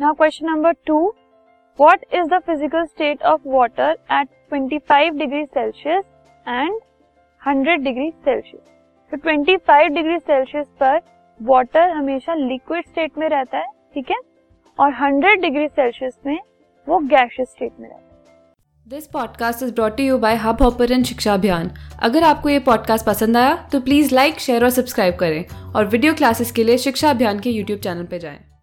Now question number 2, what is the physical state of water at 25 degree Celsius and 100 degree Celsius. तो 25 degree Celsius पर water हमेशा liquid state में रहता है, ठीक है, और 100 डिग्री सेल्सियस में वो गैसियस स्टेट में रहता है। This podcast is brought you by Hubhopper and Shiksha Abhiyan. अगर आपको ये पॉडकास्ट पसंद आया तो प्लीज़ लाइक, शेयर और सब्सक्राइब करें और वीडियो क्लासेस के लिए शिक्षा अभियान के यूट्यूब चैनल पर जाएं।